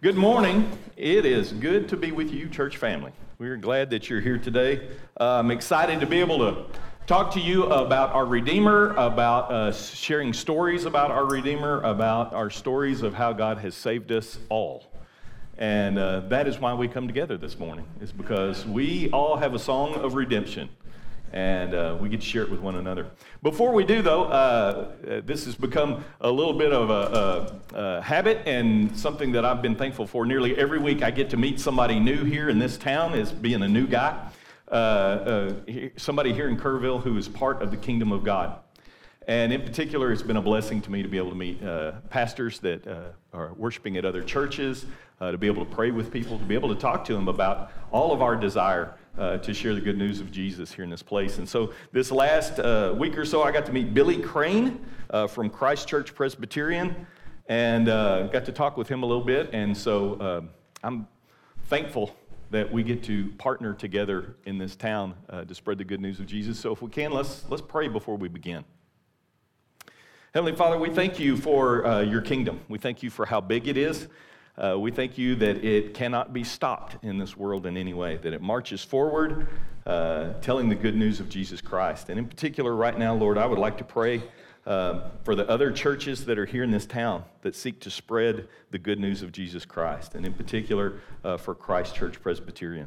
Good morning. It is good to be with you, church family. We're glad that you're here today. I'm excited to be able to talk to you about our Redeemer, about sharing stories about our Redeemer, about our stories of how God has saved us all. And that is why we come together this morning, is because we all have a song of redemption. And we get to share it with one another. Before we do, though, this has become a little bit of a habit and something that I've been thankful for. Nearly every week I get to meet somebody new here in this town as being a new guy, somebody here in Kerrville who is part of the kingdom of God. And in particular, it's been a blessing to me to be able to meet pastors that are worshiping at other churches, to be able to pray with people, to be able to talk to them about all of our desire to share the good news of Jesus here in this place. And so this last week or so, I got to meet Billy Crane from Christ Church Presbyterian, and got to talk with him a little bit. And so I'm thankful that we get to partner together in this town to spread the good news of Jesus. So if we can, let's pray before we begin. Heavenly Father, we thank you for your kingdom. We thank you for how big it is. We thank you that it cannot be stopped in this world in any way, that it marches forward, telling the good news of Jesus Christ. And in particular, right now, Lord, I would like to pray for the other churches that are here in this town that seek to spread the good news of Jesus Christ, and in particular, for Christ Church Presbyterian.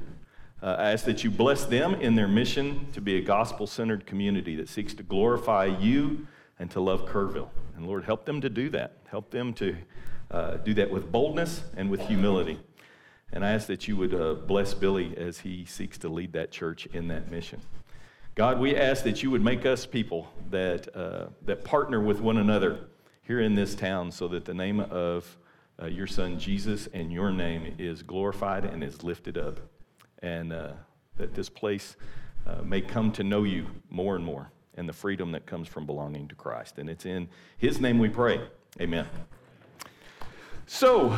I ask that you bless them in their mission to be a gospel-centered community that seeks to glorify you and to love Kerrville. And Lord, help them to do that. Help them to do that with boldness and with humility. And I ask that you would bless Billy as he seeks to lead that church in that mission. God, we ask that you would make us people that partner with one another here in this town so that the name of your son Jesus and your name is glorified and is lifted up. And that this place may come to know you more and more, and the freedom that comes from belonging to Christ. And it's in his name we pray. Amen. So,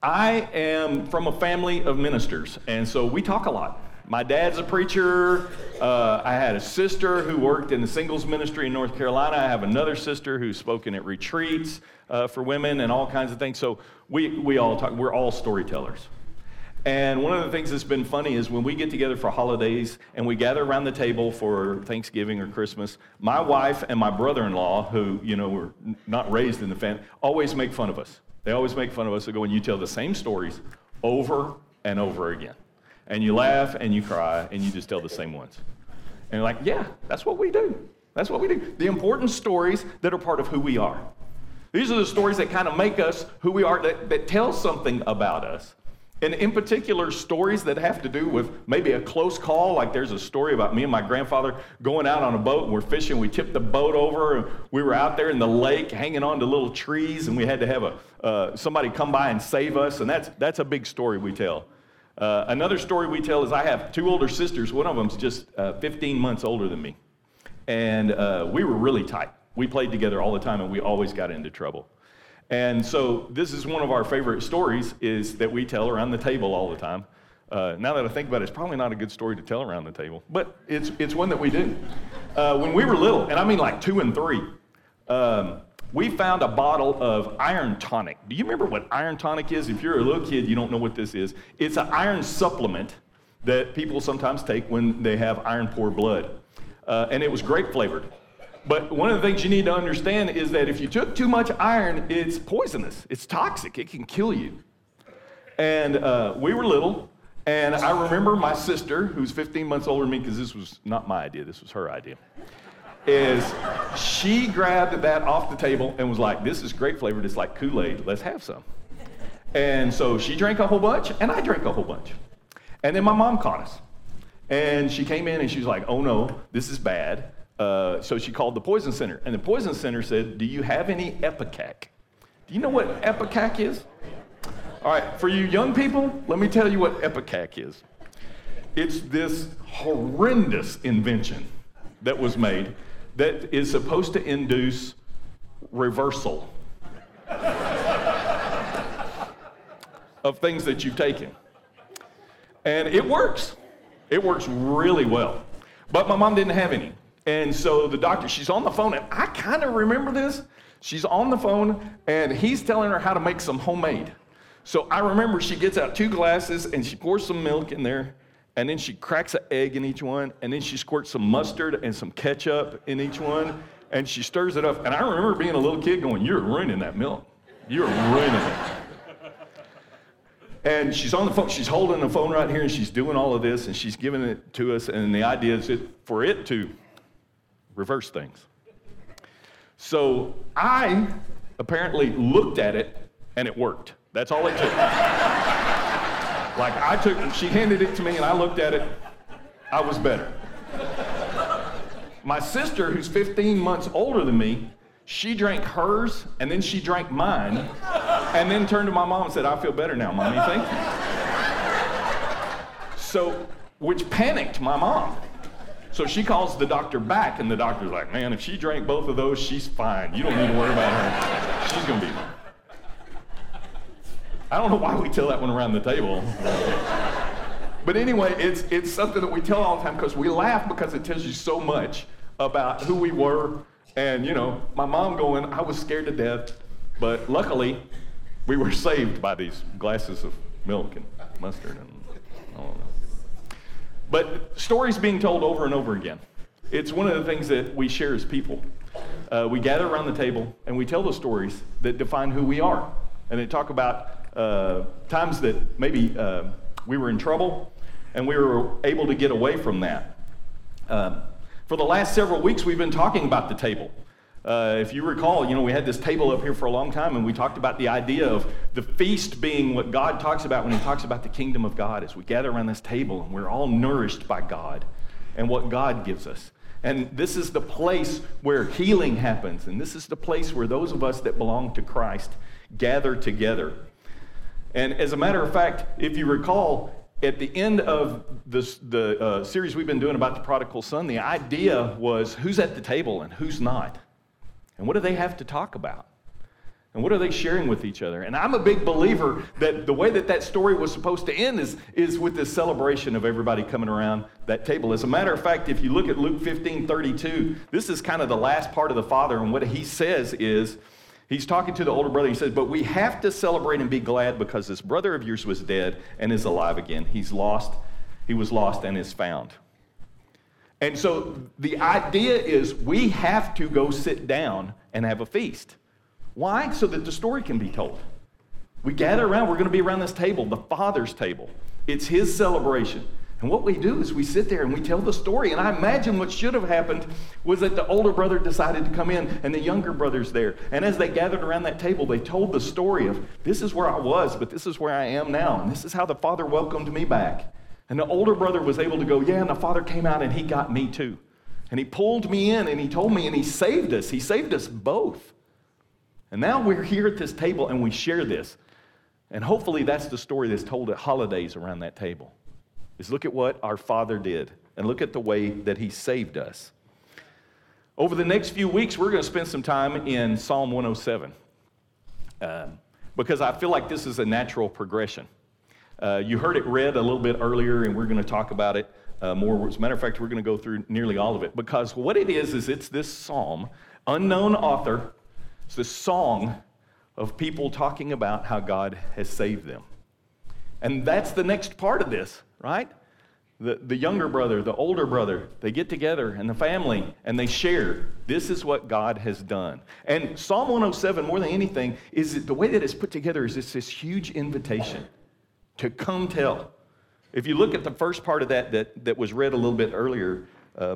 I am from a family of ministers, and so we talk a lot. My dad's a preacher. I had a sister who worked in the singles ministry in North Carolina. I have another sister who's spoken at retreats for women and all kinds of things. So we all talk. We're all storytellers. And one of the things that's been funny is when we get together for holidays and we gather around the table for Thanksgiving or Christmas, my wife and my brother-in-law, who, you know, were not raised in the family, always make fun of us. They always make fun of us. They go, and you tell the same stories over and over again. And you laugh and you cry and you just tell the same ones. And you're like, yeah, that's what we do. That's what we do. The important stories that are part of who we are. These are the stories that kind of make us who we are, that tell something about us. And in particular, stories that have to do with maybe a close call, like there's a story about me and my grandfather going out on a boat, and we're fishing, we tipped the boat over, and we were out there in the lake hanging on to little trees, and we had to have somebody come by and save us, and that's a big story we tell. Another story we tell is I have two older sisters. One of them's just 15 months older than me, and we were really tight. We played together all the time, and we always got into trouble. And so this is one of our favorite stories is that we tell around the table all the time. Now that I think about it, it's probably not a good story to tell around the table, but it's one that we do. When we were little, and I mean like 2 and 3, we found a bottle of iron tonic. Do you remember what iron tonic is? If you're a little kid, you don't know what this is. It's an iron supplement that people sometimes take when they have iron poor blood. And it was grape flavored. But one of the things you need to understand is that if you took too much iron, it's poisonous. It's toxic. It can kill you. And we were little, and I remember my sister, who's 15 months older than me, because this was not my idea, this was her idea, is she grabbed that off the table and was like, this is grape flavored. It's like Kool-Aid. Let's have some. And so she drank a whole bunch, and I drank a whole bunch. And then my mom caught us. And she came in, and she was like, oh, no, this is bad. So she called the poison center, and the poison center said, do you have any Epicac? Do you know what Epicac is? All right, for you young people, let me tell you what Epicac is. It's this horrendous invention that was made that is supposed to induce reversal of things that you've taken. And it works. It works really well. But my mom didn't have any. And so the doctor, she's on the phone, and I kind of remember this. She's on the phone, and he's telling her how to make some homemade. So I remember she gets out two glasses, and she pours some milk in there, and then she cracks an egg in each one, and then she squirts some mustard and some ketchup in each one, and she stirs it up. And I remember being a little kid going, "You're ruining that milk. You're ruining it." And she's on the phone. She's holding the phone right here, and she's doing all of this, and she's giving it to us. And the idea is for it to reverse things. So I apparently looked at it, and it worked. That's all it took. Like she handed it to me, and I looked at it. I was better. My sister, who's 15 months older than me, she drank hers, and then she drank mine, and then turned to my mom and said, "I feel better now, Mommy, thank you." So, which panicked my mom. So she calls the doctor back, and the doctor's like, "Man, if she drank both of those, she's fine. You don't need to worry about her. She's gonna be fine." I don't know why we tell that one around the table. But anyway, it's something that we tell all the time because we laugh because it tells you so much about who we were. And, you know, my mom going, I was scared to death, but luckily we were saved by these glasses of milk and mustard and all of that. But stories being told over and over again. It's one of the things that we share as people. We gather around the table and we tell the stories that define who we are. And they talk about times that maybe we were in trouble and we were able to get away from that. For the last several weeks, we've been talking about the table. If you recall, we had this table up here for a long time, and we talked about the idea of the feast being what God talks about when he talks about the kingdom of God, as we gather around this table, and we're all nourished by God and what God gives us. And this is the place where healing happens, and this is the place where those of us that belong to Christ gather together. And as a matter of fact, if you recall, at the end of the series we've been doing about the prodigal son, the idea was who's at the table and who's not. And what do they have to talk about? And what are they sharing with each other? And I'm a big believer that the way that story was supposed to end is with this celebration of everybody coming around that table. As a matter of fact, if you look at Luke 15:32, this is kind of the last part of the father. And what he says is, he's talking to the older brother. He says, "But we have to celebrate and be glad because this brother of yours was dead and is alive again. He was lost and is found." And so the idea is we have to go sit down and have a feast. Why? So that the story can be told. We gather around. We're going to be around this table, the Father's table. It's his celebration. And what we do is we sit there and we tell the story. And I imagine what should have happened was that the older brother decided to come in and the younger brother's there. And as they gathered around that table, they told the story of this is where I was, but this is where I am now. And this is how the father welcomed me back. And the older brother was able to go, yeah, and the father came out and he got me too. And he pulled me in and he told me and he saved us. He saved us both. And now we're here at this table and we share this. And hopefully that's the story that's told at holidays around that table. Is look at what our Father did and look at the way that he saved us. Over the next few weeks, we're going to spend some time in Psalm 107 because I feel like this is a natural progression. You heard it read a little bit earlier, and we're going to talk about it more. As a matter of fact, we're going to go through nearly all of it because what it is it's this psalm, unknown author. It's the song of people talking about how God has saved them. And that's the next part of this. Right? The younger brother, the older brother, they get together and the family and they share. This is what God has done. And Psalm 107, more than anything, is that the way that it's put together is it's this huge invitation to come tell. If you look at the first part of that was read a little bit earlier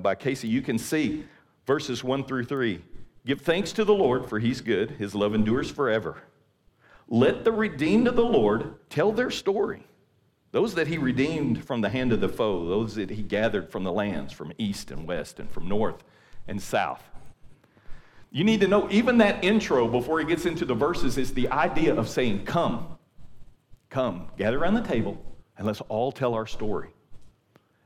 by Casey, you can see verses 1-3. Give thanks to the Lord, for he's good. His love endures forever. Let the redeemed of the Lord tell their story. Those that he redeemed from the hand of the foe, those that he gathered from the lands, from east and west and from north and south. You need to know, even that intro before he gets into the verses is the idea of saying, come, gather around the table and let's all tell our story.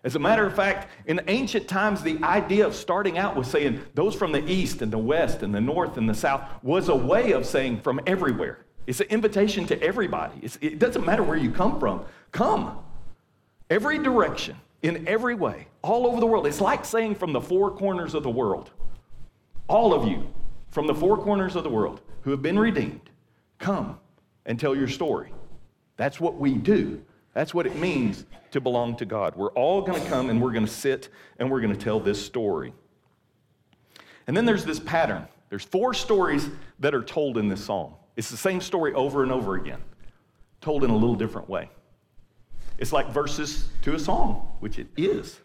As a matter of fact, in ancient times, the idea of starting out with saying those from the east and the west and the north and the south was a way of saying from everywhere. It's an invitation to everybody. It doesn't matter where you come from. Come. Every direction, in every way, all over the world. It's like saying from the four corners of the world. All of you, from the four corners of the world who have been redeemed, come and tell your story. That's what we do. That's what it means to belong to God. We're all going to come and we're going to sit and we're going to tell this story. And then there's this pattern. There's four stories that are told in this psalm. It's the same story over and over again, told in a little different way. It's like verses to a song, which it is.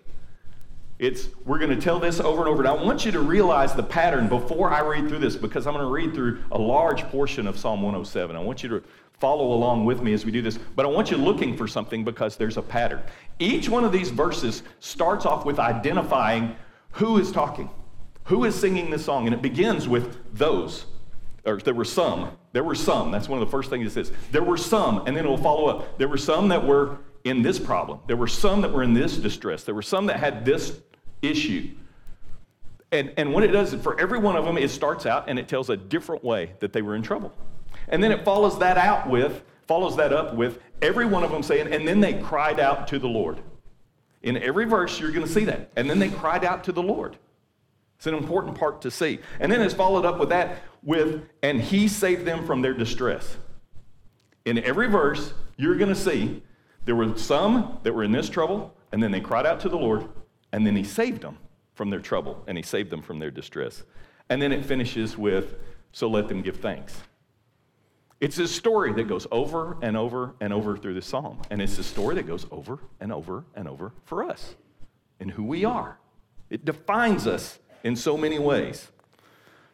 It's, we're going to tell this over and over. And I want you to realize the pattern before I read through this, because I'm going to read through a large portion of Psalm 107. I want you to follow along with me as we do this. But I want you looking for something because there's a pattern. Each one of these verses starts off with identifying who is talking, who is singing this song. And it begins with those. Or there were some. There were some. That's one of the first things it says. There were some. And then it will follow up. There were some that were in this problem. There were some that were in this distress. There were some that had this issue. And what it does is for every one of them, it starts out and it tells a different way that they were in trouble. And then it follows that up with every one of them saying, and then they cried out to the Lord. In every verse, you're going to see that. And then they cried out to the Lord. It's an important part to see. And then it's followed up with that with, and he saved them from their distress. In every verse, you're going to see there were some that were in this trouble, and then they cried out to the Lord, and then he saved them from their trouble, and he saved them from their distress. And then it finishes with, so let them give thanks. It's this story that goes over and over and over through the psalm. And it's a story that goes over and over and over for us and who we are. It defines us in so many ways.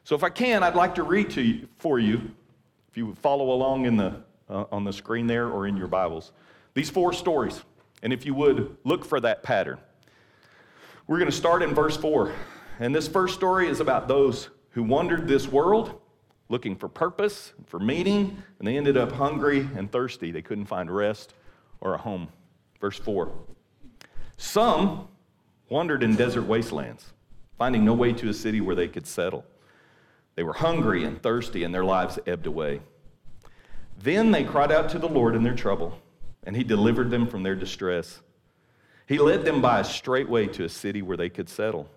So if I can, I'd like to read to you, for you, if you would follow along in the on the screen there or in your Bibles, these four stories. And if you would, look for that pattern. We're going to start in verse 4. And this first story is about those who wandered this world looking for purpose, for meaning, and they ended up hungry and thirsty. They couldn't find rest or a home. Verse 4. Some wandered in desert wastelands, finding no way to a city where they could settle. They were hungry and thirsty, and their lives ebbed away. Then they cried out to the Lord in their trouble, and he delivered them from their distress. He led them by a straight way to a city where they could settle.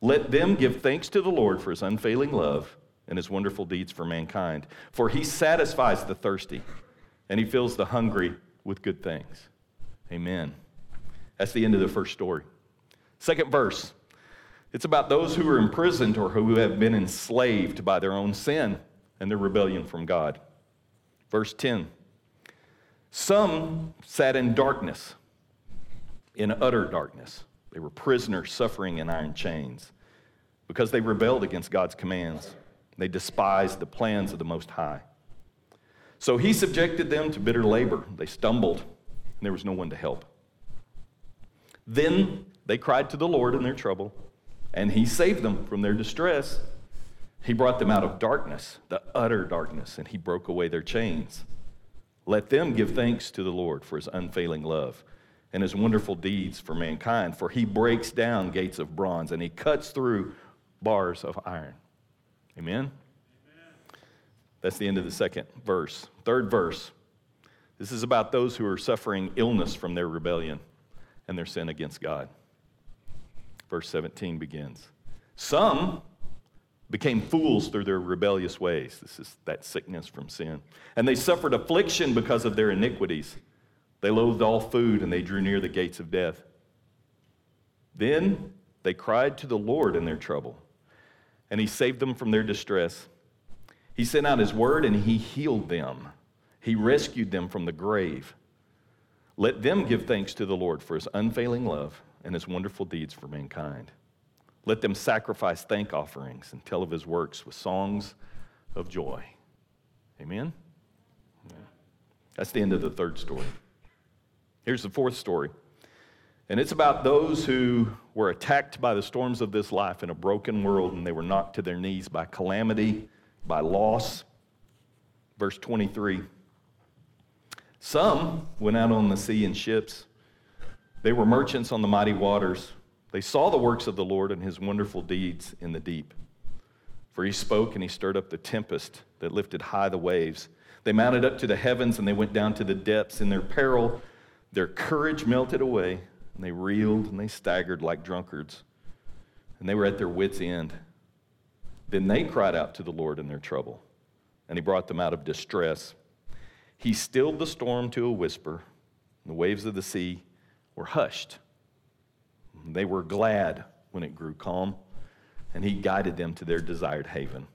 Let them give thanks to the Lord for his unfailing love and his wonderful deeds for mankind. For he satisfies the thirsty, and he fills the hungry with good things. Amen. That's the end of the first story. Second verse. It's about those who are imprisoned or who have been enslaved by their own sin and their rebellion from God. Verse 10. Some sat in darkness, in utter darkness. They were prisoners suffering in iron chains because they rebelled against God's commands. They despised the plans of the Most High. So he subjected them to bitter labor. They stumbled, and there was no one to help. Then they cried to the Lord in their trouble, and he saved them from their distress. He brought them out of darkness, the utter darkness, and he broke away their chains. Let them give thanks to the Lord for his unfailing love and his wonderful deeds for mankind, for he breaks down gates of bronze, and he cuts through bars of iron. Amen? That's the end of the second verse. Third verse. This is about those who are suffering illness from their rebellion and their sin against God. Verse 17 begins. Some became fools through their rebellious ways. This is that sickness from sin. And they suffered affliction because of their iniquities. They loathed all food, and they drew near the gates of death. Then they cried to the Lord in their trouble, and he saved them from their distress. He sent out his word, and he healed them. He rescued them from the grave. Let them give thanks to the Lord for his unfailing love and his wonderful deeds for mankind. Let them sacrifice thank offerings and tell of his works with songs of joy. Amen? Yeah. That's the end of the third story. Here's the fourth story. And it's about those who were attacked by the storms of this life in a broken world, and they were knocked to their knees by calamity, by loss. Verse 23. Some went out on the sea in ships. They were merchants on the mighty waters. They saw the works of the Lord and his wonderful deeds in the deep. For he spoke, and he stirred up the tempest that lifted high the waves. They mounted up to the heavens, and they went down to the depths. In their peril, their courage melted away. And they reeled and they staggered like drunkards, and they were at their wits' end. Then they cried out to the Lord in their trouble, and he brought them out of distress. He stilled the storm to a whisper, and the waves of the sea were hushed. They were glad when it grew calm, and he guided them to their desired haven.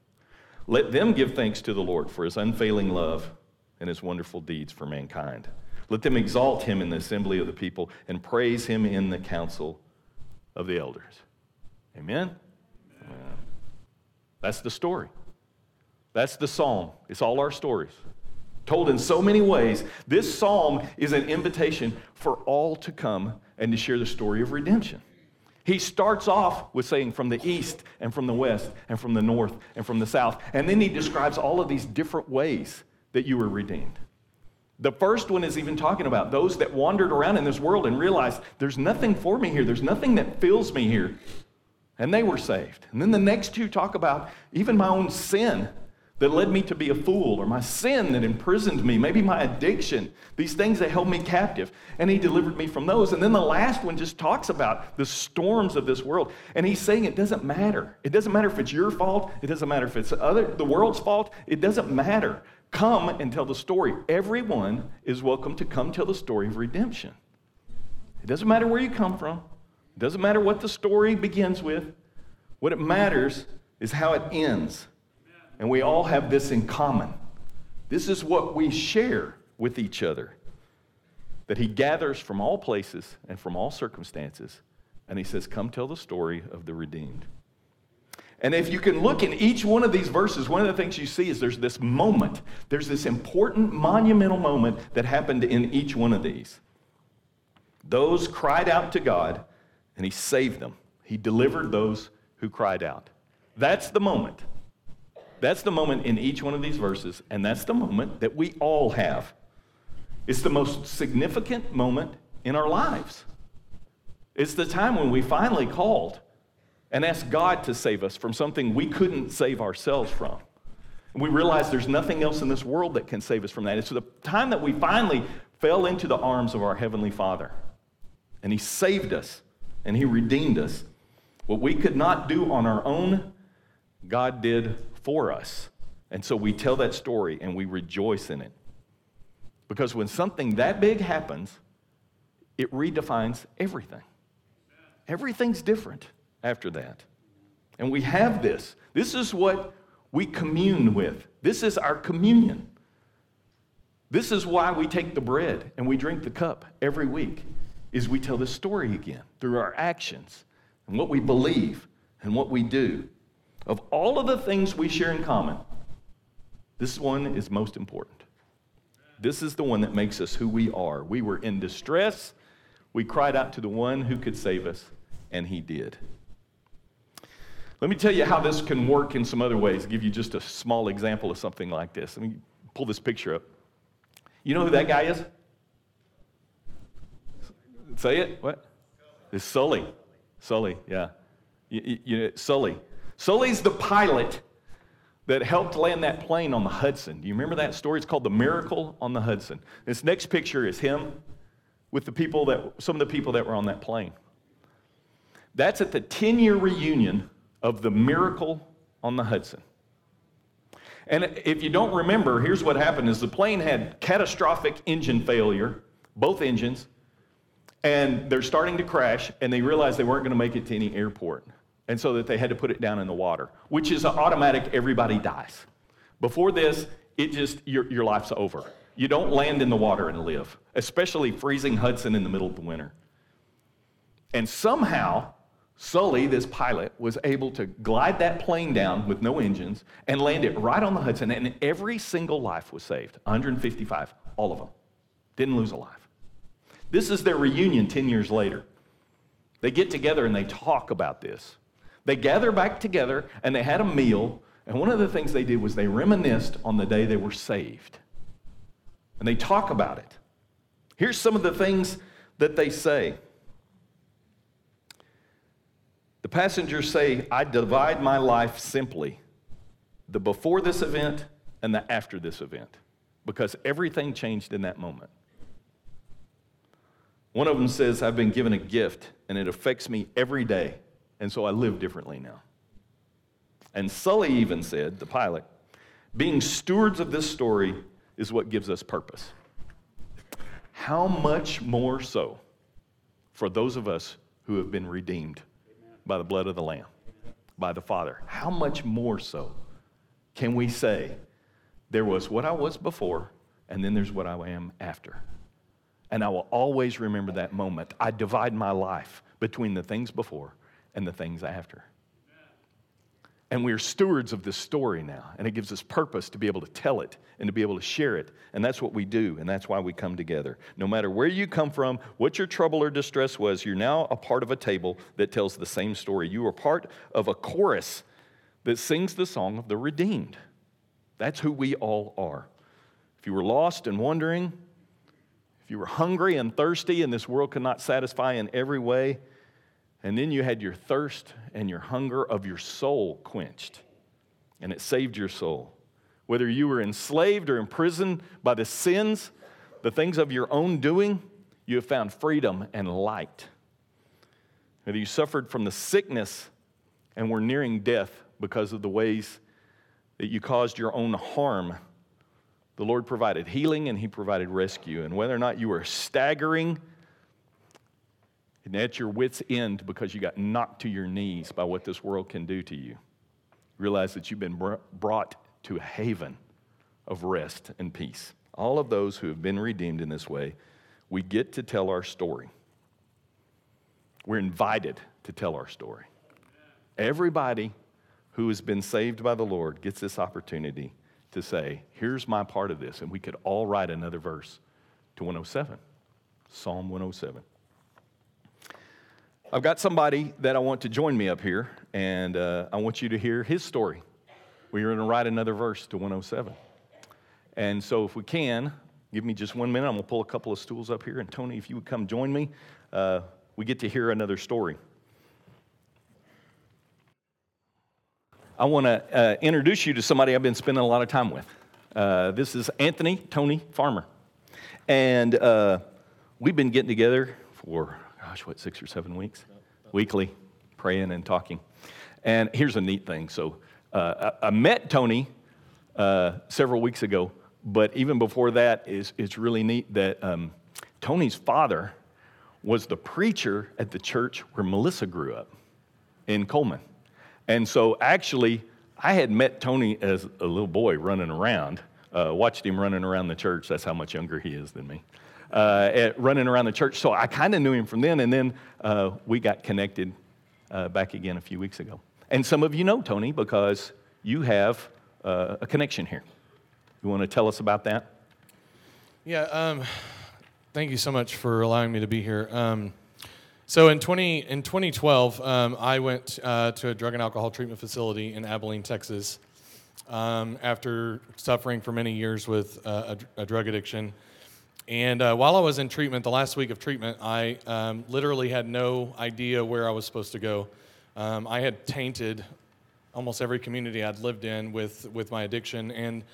Let them give thanks to the Lord for his unfailing love and his wonderful deeds for mankind. Let them exalt him in the assembly of the people and praise him in the council of the elders. Amen? Amen. That's the story. That's the psalm. It's all our stories, told in so many ways. This psalm is an invitation for all to come and to share the story of redemption. He starts off with saying from the east and from the west and from the north and from the south. And then he describes all of these different ways that you were redeemed. The first one is even talking about those that wandered around in this world and realized there's nothing for me here. There's nothing that fills me here. And they were saved. And then the next two talk about even my own sin that led me to be a fool, or my sin that imprisoned me, maybe my addiction, these things that held me captive, and he delivered me from those. And then the last one just talks about the storms of this world, and he's saying it doesn't matter. It doesn't matter if it's your fault. It doesn't matter if it's the world's fault. It doesn't matter. Come and tell the story. Everyone is welcome to come tell the story of redemption. It doesn't matter where you come from. It doesn't matter what the story begins with. What it matters is how it ends. And we all have this in common. This is what we share with each other, that he gathers from all places and from all circumstances, and he says, come tell the story of the redeemed. And if you can look in each one of these verses, one of the things you see is there's this moment, there's this important monumental moment that happened in each one of these. Those cried out to God, and he saved them. He delivered those who cried out. That's the moment. That's the moment in each one of these verses, and that's the moment that we all have. It's the most significant moment in our lives. It's the time when we finally called and asked God to save us from something we couldn't save ourselves from. And we realized there's nothing else in this world that can save us from that. It's the time that we finally fell into the arms of our Heavenly Father, and he saved us, and he redeemed us. What we could not do on our own, God did for us. And so we tell that story and we rejoice in it. Because when something that big happens, it redefines everything. Everything's different after that. And we have this. This is what we commune with. This is our communion. This is why we take the bread and we drink the cup every week, is we tell this story again through our actions and what we believe and what we do. Of all of the things we share in common, this one is most important. This is the one that makes us who we are. We were in distress. We cried out to the one who could save us, and he did. Let me tell you how this can work in some other ways. I'll give you just a small example of something like this. Let me pull this picture up. You know who that guy is? Say it. What? It's Sully. Sully, yeah. Sully. Sully's the pilot that helped land that plane on the Hudson. Do you remember that story? It's called The Miracle on the Hudson. This next picture is him with the people that, some of the people that were on that plane. That's at the 10-year reunion of The Miracle on the Hudson. And if you don't remember, here's what happened is the plane had catastrophic engine failure, both engines, and they're starting to crash, and they realized they weren't going to make it to any airport. And so that they had to put it down in the water, which is an automatic, everybody dies. Before this, it just, your life's over. You don't land in the water and live, especially freezing Hudson in the middle of the winter. And somehow, Sully, this pilot, was able to glide that plane down with no engines and land it right on the Hudson, and every single life was saved, 155, all of them. Didn't lose a life. This is their reunion 10 years later. They get together and they talk about this. They gather back together, and they had a meal, and one of the things they did was they reminisced on the day they were saved. And they talk about it. Here's some of the things that they say. The passengers say, I divide my life simply, the before this event and the after this event, because everything changed in that moment. One of them says, I've been given a gift, and it affects me every day. And so I live differently now. And Sully even said, the pilot, being stewards of this story is what gives us purpose. How much more so for those of us who have been redeemed by the blood of the Lamb, by the Father, how much more so can we say, there was what I was before, and then there's what I am after. And I will always remember that moment. I divide my life between the things before and the things after. And we are stewards of this story now, and it gives us purpose to be able to tell it and to be able to share it, and that's what we do, and that's why we come together. No matter where you come from, what your trouble or distress was, you're now a part of a table that tells the same story. You are part of a chorus that sings the song of the redeemed. That's who we all are. If you were lost and wandering, if you were hungry and thirsty, and this world could not satisfy in every way, and then you had your thirst and your hunger of your soul quenched, and it saved your soul. Whether you were enslaved or imprisoned by the sins, the things of your own doing, you have found freedom and light. Whether you suffered from the sickness and were nearing death because of the ways that you caused your own harm, the Lord provided healing and He provided rescue. And whether or not you were staggering and at your wits' end because you got knocked to your knees by what this world can do to you, realize that you've been brought to a haven of rest and peace. All of those who have been redeemed in this way, we get to tell our story. We're invited to tell our story. Everybody who has been saved by the Lord gets this opportunity to say, here's my part of this. And we could all write another verse to 107, Psalm 107. I've got somebody that I want to join me up here, and I want you to hear his story. We're going to write another verse to 107. And so if we can, give me just 1 minute. I'm going to pull a couple of stools up here. And Tony, if you would come join me, we get to hear another story. I want to introduce you to somebody I've been spending a lot of time with. This is Tony Farmer. And we've been getting together for 6 or 7 weeks? Weekly, praying and talking. And here's a neat thing. So I met Tony several weeks ago, but even before that, it's really neat that Tony's father was the preacher at the church where Melissa grew up in Coleman. And so actually, I had met Tony as a little boy running around, watched him running around the church. That's how much younger he is than me. Running around the church. So I kind of knew him from then, and then we got connected back again a few weeks ago. And some of you know Tony because you have a connection here. You want to tell us about that? Yeah, thank you so much for allowing me to be here. So in 2012, I went to a drug and alcohol treatment facility in Abilene, Texas, after suffering for many years with a drug addiction. And while I was in treatment, the last week of treatment, I literally had no idea where I was supposed to go. I had tainted almost every community I'd lived in with my addiction. And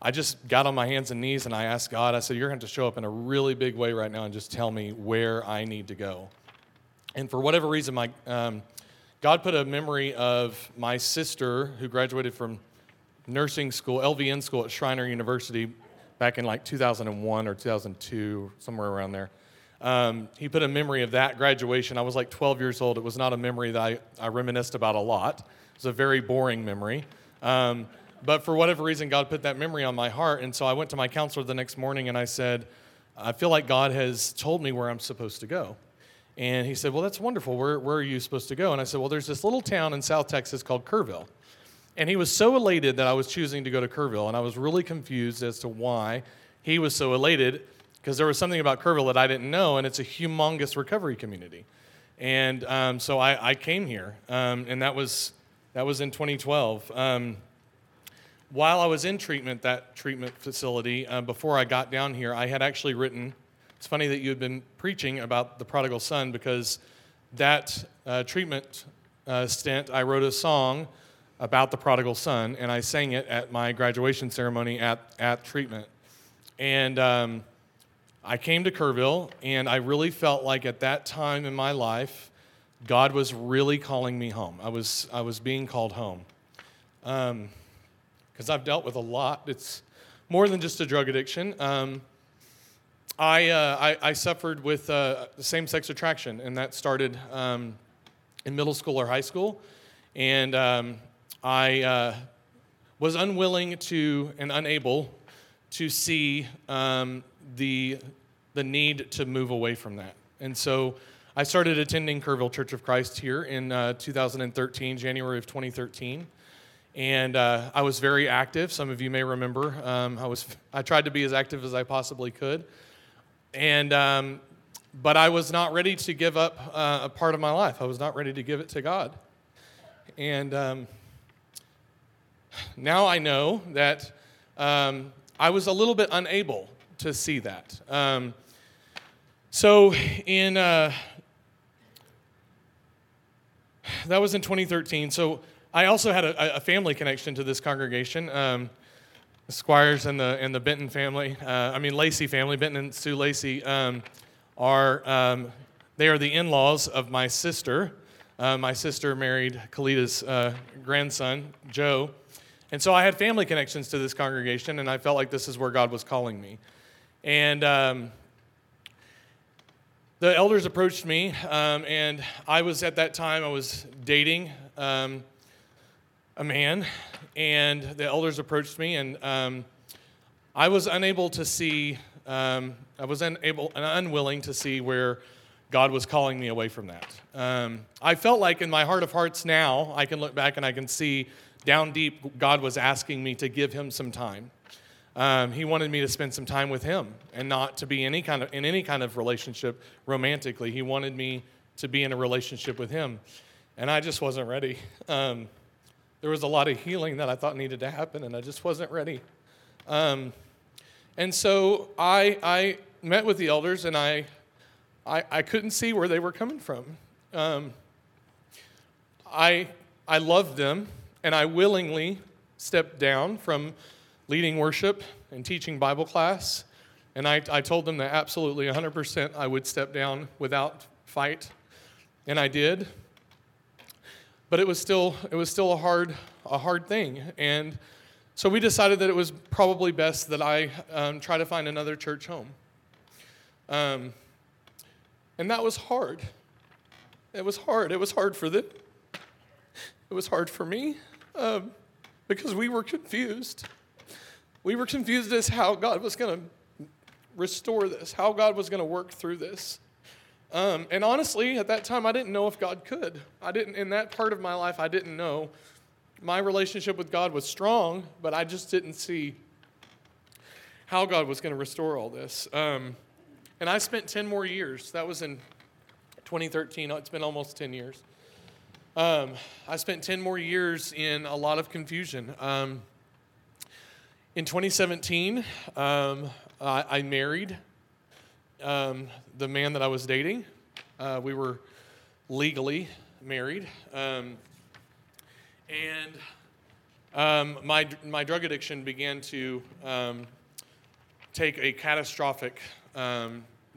I just got on my hands and knees and I asked God, I said, you're going to have to show up in a really big way right now and just tell me where I need to go. And for whatever reason, my God put a memory of my sister who graduated from nursing school, LVN school at Schreiner University, back in like 2001 or 2002, somewhere around there. He put a memory of that graduation. I was like 12 years old. It was not a memory that I reminisced about a lot. It was a very boring memory. But for whatever reason, God put that memory on my heart. And so I went to my counselor the next morning and I said, I feel like God has told me where I'm supposed to go. And he said, well, that's wonderful. Where are you supposed to go? And I said, well, there's this little town in South Texas called Kerrville. And he was so elated that I was choosing to go to Kerrville, and I was really confused as to why he was so elated, because there was something about Kerrville that I didn't know, and it's a humongous recovery community. And so I came here, and that was in 2012. While I was in treatment, that treatment facility, before I got down here, I had actually written, it's funny that you had been preaching about the prodigal son, because that treatment stint, I wrote a song about the prodigal son, and I sang it at my graduation ceremony at treatment. And I came to Kerrville, and I really felt like at that time in my life, God was really calling me home. I was being called home. because I've dealt with a lot. It's more than just a drug addiction. I suffered with same-sex attraction, and that started in middle school or high school. And I was unwilling to and unable to see the need to move away from that. And so I started attending Kerrville Church of Christ here in 2013, January of 2013. And I was very active. Some of you may remember. I tried to be as active as I possibly could. And but I was not ready to give up a part of my life. I was not ready to give it to God. And now I know that I was a little bit unable to see that. So in that was in 2013. So I also had a family connection to this congregation. The Squires and the Benton family, Lacey family, Benton and Sue Lacey, they are the in-laws of my sister. My sister married Kalita's grandson, Joe. And so I had family connections to this congregation, and I felt like this is where God was calling me. And the elders approached me, and I was at that time, I was dating a man, and the elders approached me, and I was unable to see, unwilling to see where God was calling me away from that. I felt like in my heart of hearts now, I can look back and I can see down deep, God was asking me to give him some time. He wanted me to spend some time with him and not to be in any kind of relationship romantically. He wanted me to be in a relationship with him, and I just wasn't ready. There was a lot of healing that I thought needed to happen, and I just wasn't ready. And so I met with the elders, and I couldn't see where they were coming from. I loved them, and I willingly stepped down from leading worship and teaching Bible class, and I told them that absolutely 100% I would step down without fight, and I did. But it was still a hard thing, and so we decided that it was probably best that I try to find another church home. And that was hard. It was hard. It was hard for them. It was hard for me because we were confused. We were confused as how God was going to restore this, how God was going to work through this. And honestly, at that time, I didn't know if God could. In that part of my life, I didn't know. My relationship with God was strong, but I just didn't see how God was going to restore all this. And I spent 10 more years. That was in 2013. It's been almost 10 years. I spent 10 more years in a lot of confusion. In 2017, I married the man that I was dating. We were legally married. My drug addiction began to take a catastrophic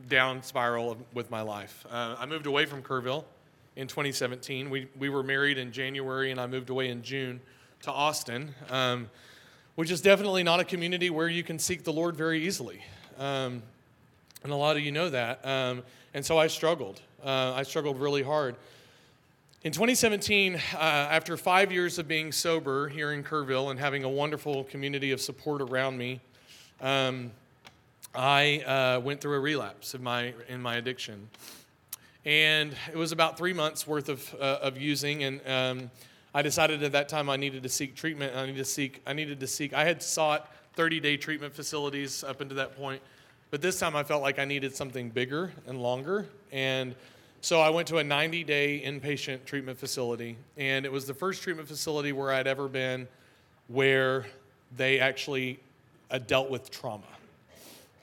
down spiral with my life. I moved away from Kerrville in 2017. We were married in January, and I moved away in June to Austin, which is definitely not a community where you can seek the Lord very easily. And a lot of you know that. And so I struggled. I struggled really hard. In 2017, after 5 years of being sober here in Kerrville and having a wonderful community of support around me, I went through a relapse in my addiction, and it was about 3 months worth of using. And I decided at that time I needed to seek treatment. I had sought 30-day treatment facilities up until that point, but this time I felt like I needed something bigger and longer. And so I went to a 90-day inpatient treatment facility, and it was the first treatment facility where I'd ever been where they actually dealt with trauma.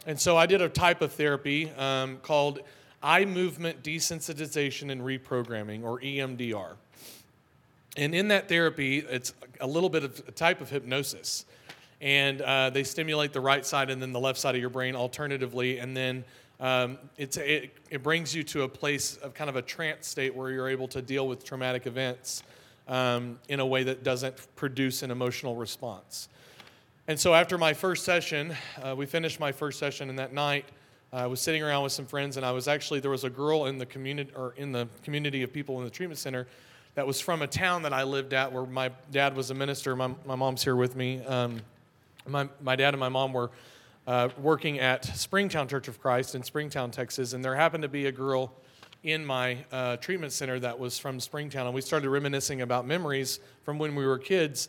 And so I did a type of therapy called eye movement desensitization and reprogramming, or EMDR. And in that therapy, it's a little bit of a type of hypnosis. And they stimulate the right side and then the left side of your brain alternatively. And then it brings you to a place of kind of a trance state where you're able to deal with traumatic events in a way that doesn't produce an emotional response. And so after my first session, we finished my first session, and that night I was sitting around with some friends, and I was actually, there was a girl in the community, or in the community of people in the treatment center, that was from a town that I lived at where my dad was a minister. My mom's here with me. My dad and my mom were working at Springtown Church of Christ in Springtown, Texas, and there happened to be a girl in my treatment center that was from Springtown, and we started reminiscing about memories from when we were kids.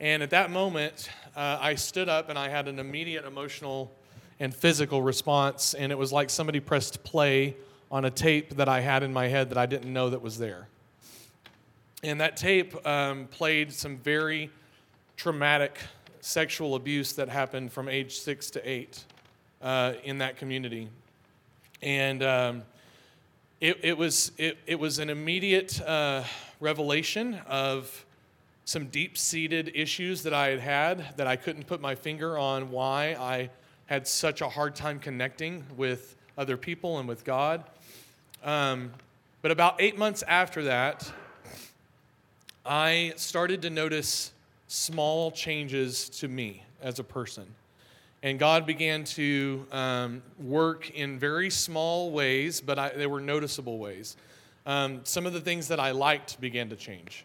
And at that moment, I stood up and I had an immediate emotional and physical response, and it was like somebody pressed play on a tape that I had in my head that I didn't know that was there. And that tape played some very traumatic sexual abuse that happened from age 6 to 8 in that community. And it was an immediate revelation of some deep-seated issues that I had that I couldn't put my finger on why I had such a hard time connecting with other people and with God. But about 8 months after that, I started to notice small changes to me as a person. And God began to work in very small ways, but they were noticeable ways. Some of the things that I liked began to change.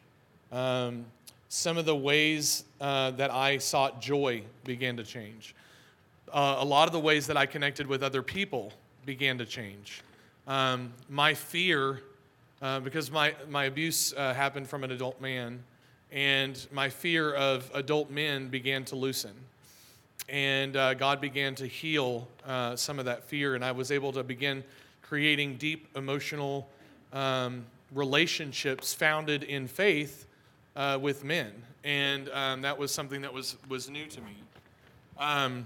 Some of the ways that I sought joy began to change. A lot of the ways that I connected with other people began to change. My fear, because my abuse happened from an adult man, and my fear of adult men began to loosen. And God began to heal some of that fear, and I was able to begin creating deep emotional relationships founded in faith with men. And that was something that was new to me.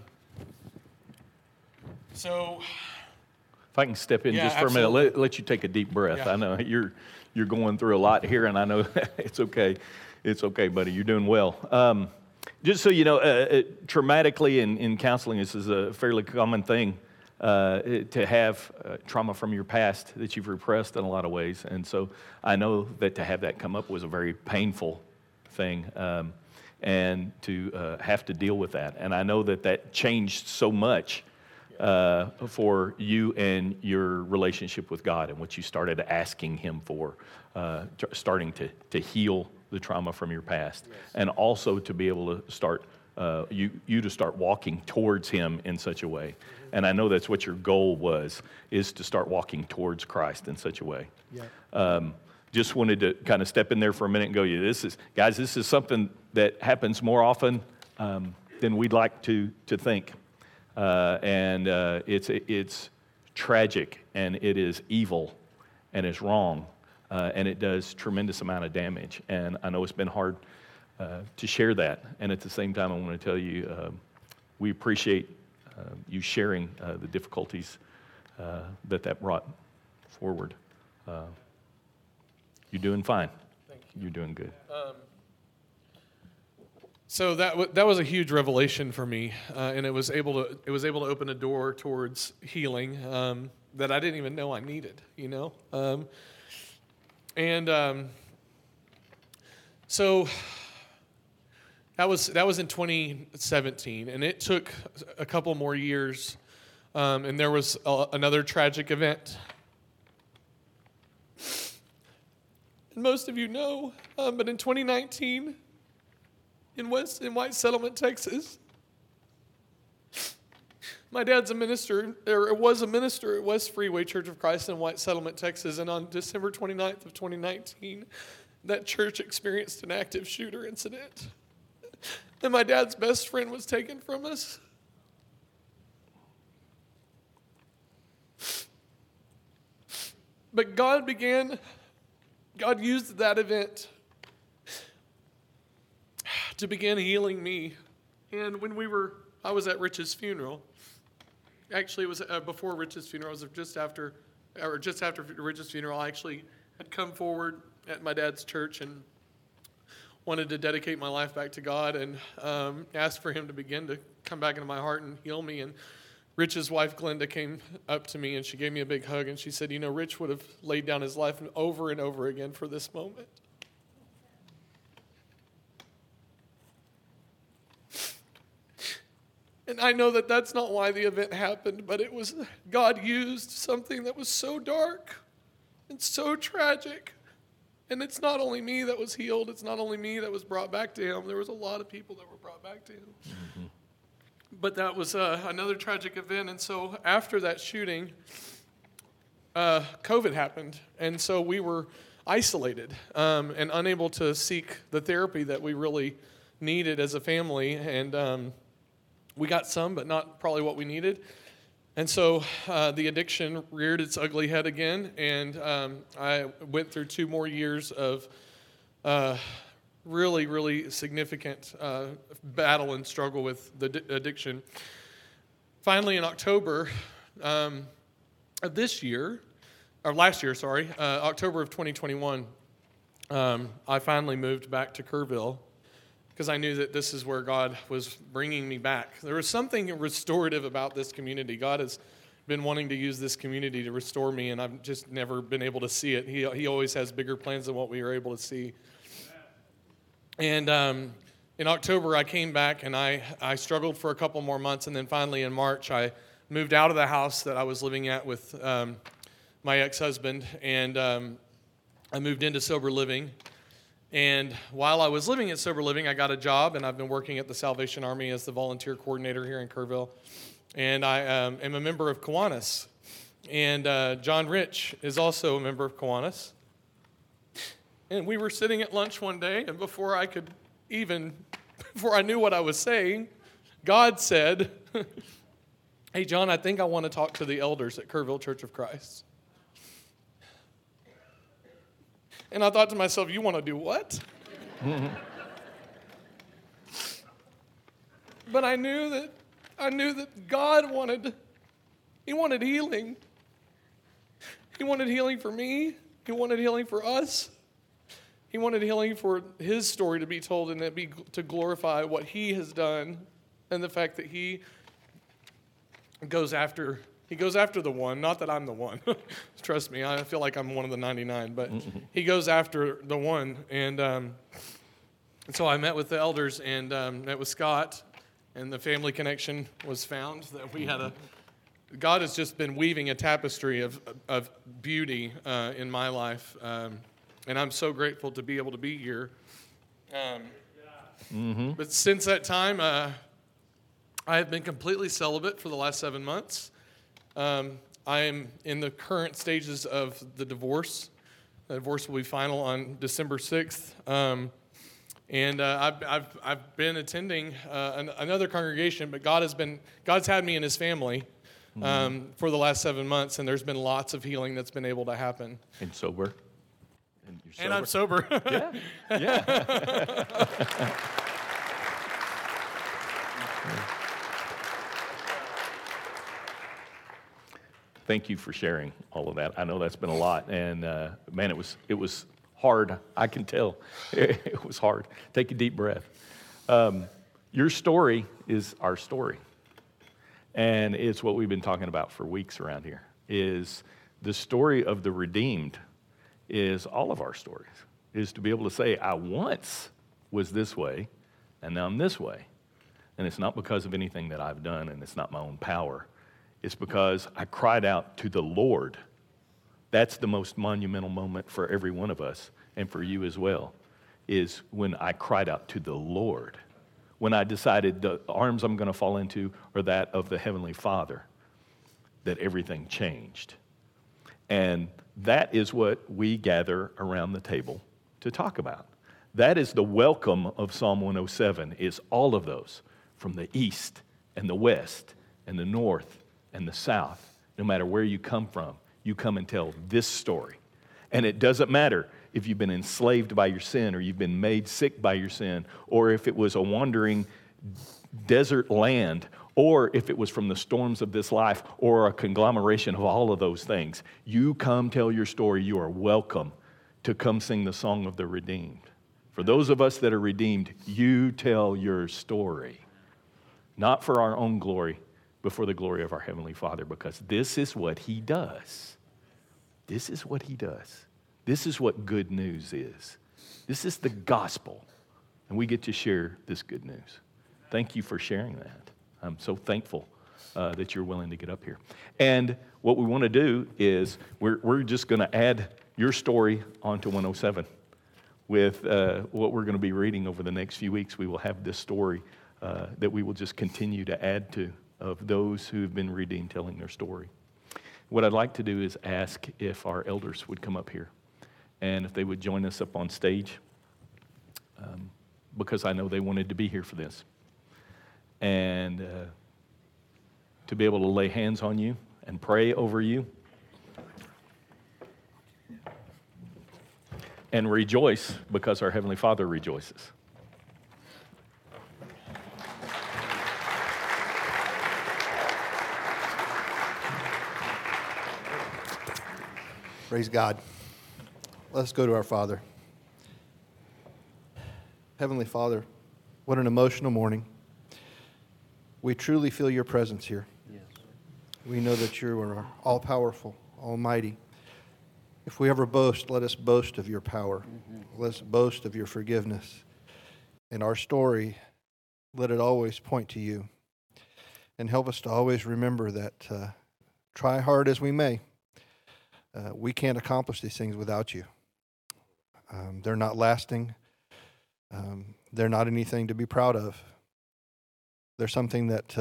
So, if I can step in just for a minute, let you take a deep breath. Yeah. I know you're going through a lot here, and I know it's okay, buddy. You're doing well. Just so you know, traumatically in counseling, this is a fairly common thing to have trauma from your past that you've repressed in a lot of ways, and so I know that to have that come up was a very painful thing, and to have to deal with that. And I know that changed so much. For you and your relationship with God and what you started asking Him for, starting to heal the trauma from your past. Yes. And also to be able to start, you to start walking towards Him in such a way. Mm-hmm. And I know that's what your goal was, is to start walking towards Christ in such a way. Yeah. Just wanted to kind of step in there for a minute and go, yeah, this is something that happens more often than we'd like to think. And it's tragic, and it is evil, and it's wrong, and it does tremendous amount of damage. And I know it's been hard to share that. And at the same time, I want to tell you, we appreciate you sharing the difficulties that brought forward. You're doing fine. Thank you. You're doing good. So that was a huge revelation for me, and it was able to open a door towards healing that I didn't even know I needed, you know. So that was in 2017, and it took a couple more years, and there was another tragic event. Most of you know, but in 2019. In White Settlement, Texas. My dad's a minister, or was a minister at West Freeway Church of Christ in White Settlement, Texas, and on December 29th of 2019, that church experienced an active shooter incident. And my dad's best friend was taken from us. But God used that event to begin healing me. And when I was at Rich's funeral. Actually, it was before Rich's funeral. It was just after Rich's funeral. I actually had come forward at my dad's church and wanted to dedicate my life back to God and asked for Him to begin to come back into my heart and heal me. And Rich's wife, Glenda, came up to me and she gave me a big hug and she said, you know, Rich would have laid down his life over and over again for this moment. And I know that that's not why the event happened, but it was God used something that was so dark and so tragic. And it's not only me that was healed. It's not only me that was brought back to him. There was a lot of people that were brought back to him. Mm-hmm. But that was another tragic event. And so after that shooting, COVID happened. And so we were isolated and unable to seek the therapy that we really needed as a family. And we got some, but not probably what we needed. And so the addiction reared its ugly head again, and I went through 2 more years of really, really significant battle and struggle with the addiction. Finally, in October of this year, or last year, sorry, October of 2021, I finally moved back to Kerrville, because I knew that this is where God was bringing me back. There was something restorative about this community. God has been wanting to use this community to restore me, and I've just never been able to see it. He always has bigger plans than what we were able to see. And in October, I came back, and I struggled for a couple more months, and then finally in March, I moved out of the house that I was living at with my ex-husband, and I moved into sober living. And while I was living at Sober Living, I got a job, and I've been working at the Salvation Army as the volunteer coordinator here in Kerrville. And I am a member of Kiwanis. And John Rich is also a member of Kiwanis. And we were sitting at lunch one day, and before I knew what I was saying, God said, "Hey, John, I think I want to talk to the elders at Kerrville Church of Christ." And I thought to myself, you want to do what? But I knew that God wanted healing. He wanted healing for me. He wanted healing for us. He wanted healing for his story to be told and to glorify what he has done and the fact that he goes after the one, not that I'm the one. Trust me, I feel like I'm one of the 99, but he goes after the one. And so I met with the elders and met with Scott, and the family connection was found. That we had God has just been weaving a tapestry of beauty in my life, and I'm so grateful to be able to be here. But since that time, I have been completely celibate for the last 7 months. I am in the current stages of the divorce. The divorce will be final on December 6th. And I've been attending another congregation, but God's had me in his family for the last 7 months, and there's been lots of healing that's been able to happen. And sober. And you're sober. And I'm sober. Yeah. Thank you for sharing all of that. I know that's been a lot, and man, it was hard. I can tell it was hard. Take a deep breath. Your story is our story, and it's what we've been talking about for weeks around here. Is the story of the redeemed is all of our stories. Is to be able to say, I once was this way, and now I'm this way, and it's not because of anything that I've done, and it's not my own power. It's because I cried out to the Lord. That's the most monumental moment for every one of us, and for you as well, is when I cried out to the Lord, when I decided the arms I'm going to fall into are that of the Heavenly Father, that everything changed. And that is what we gather around the table to talk about. That is the welcome of Psalm 107, is all of those from the east and the west and the north and the south. No matter where you come from, you come and tell this story. And it doesn't matter if you've been enslaved by your sin, or you've been made sick by your sin, or if it was a wandering desert land, or if it was from the storms of this life, or a conglomeration of all of those things. You come tell your story. You are welcome to come sing the song of the redeemed. For those of us that are redeemed, you tell your story. Not for our own glory, before the glory of our Heavenly Father, because this is what he does. This is what he does. This is what good news is. This is the gospel, and we get to share this good news. Thank you for sharing that. I'm so thankful that you're willing to get up here. And what we want to do is we're just going to add your story onto 107 with what we're going to be reading over the next few weeks. We will have this story that we will just continue to add to of those who have been redeemed telling their story. What I'd like to do is ask if our elders would come up here and if they would join us up on stage, because I know they wanted to be here for this. And to be able to lay hands on you and pray over you and rejoice because our Heavenly Father rejoices. Praise God. Let's go to our Father. Heavenly Father, what an emotional morning. We truly feel your presence here. Yes. We know that you are all-powerful, almighty. If we ever boast, let us boast of your power. Mm-hmm. Let us boast of your forgiveness. In our story, let it always point to you. And help us to always remember that try hard as we may, we can't accomplish these things without you. They're not lasting. They're not anything to be proud of. They're something that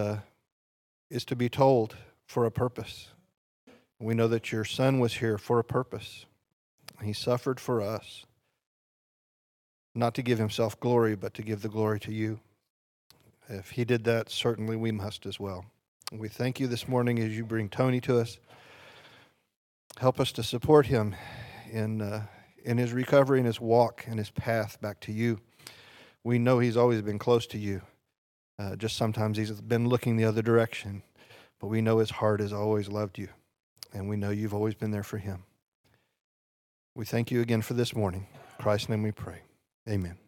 is to be told for a purpose. We know that your son was here for a purpose. He suffered for us, not to give himself glory, but to give the glory to you. If he did that, certainly we must as well. We thank you this morning as you bring Tony to us. Help us to support him in his recovery, in his walk, in his path back to you. We know he's always been close to you. Just sometimes he's been looking the other direction, but we know his heart has always loved you, and we know you've always been there for him. We thank you again for this morning. In Christ's name we pray. Amen.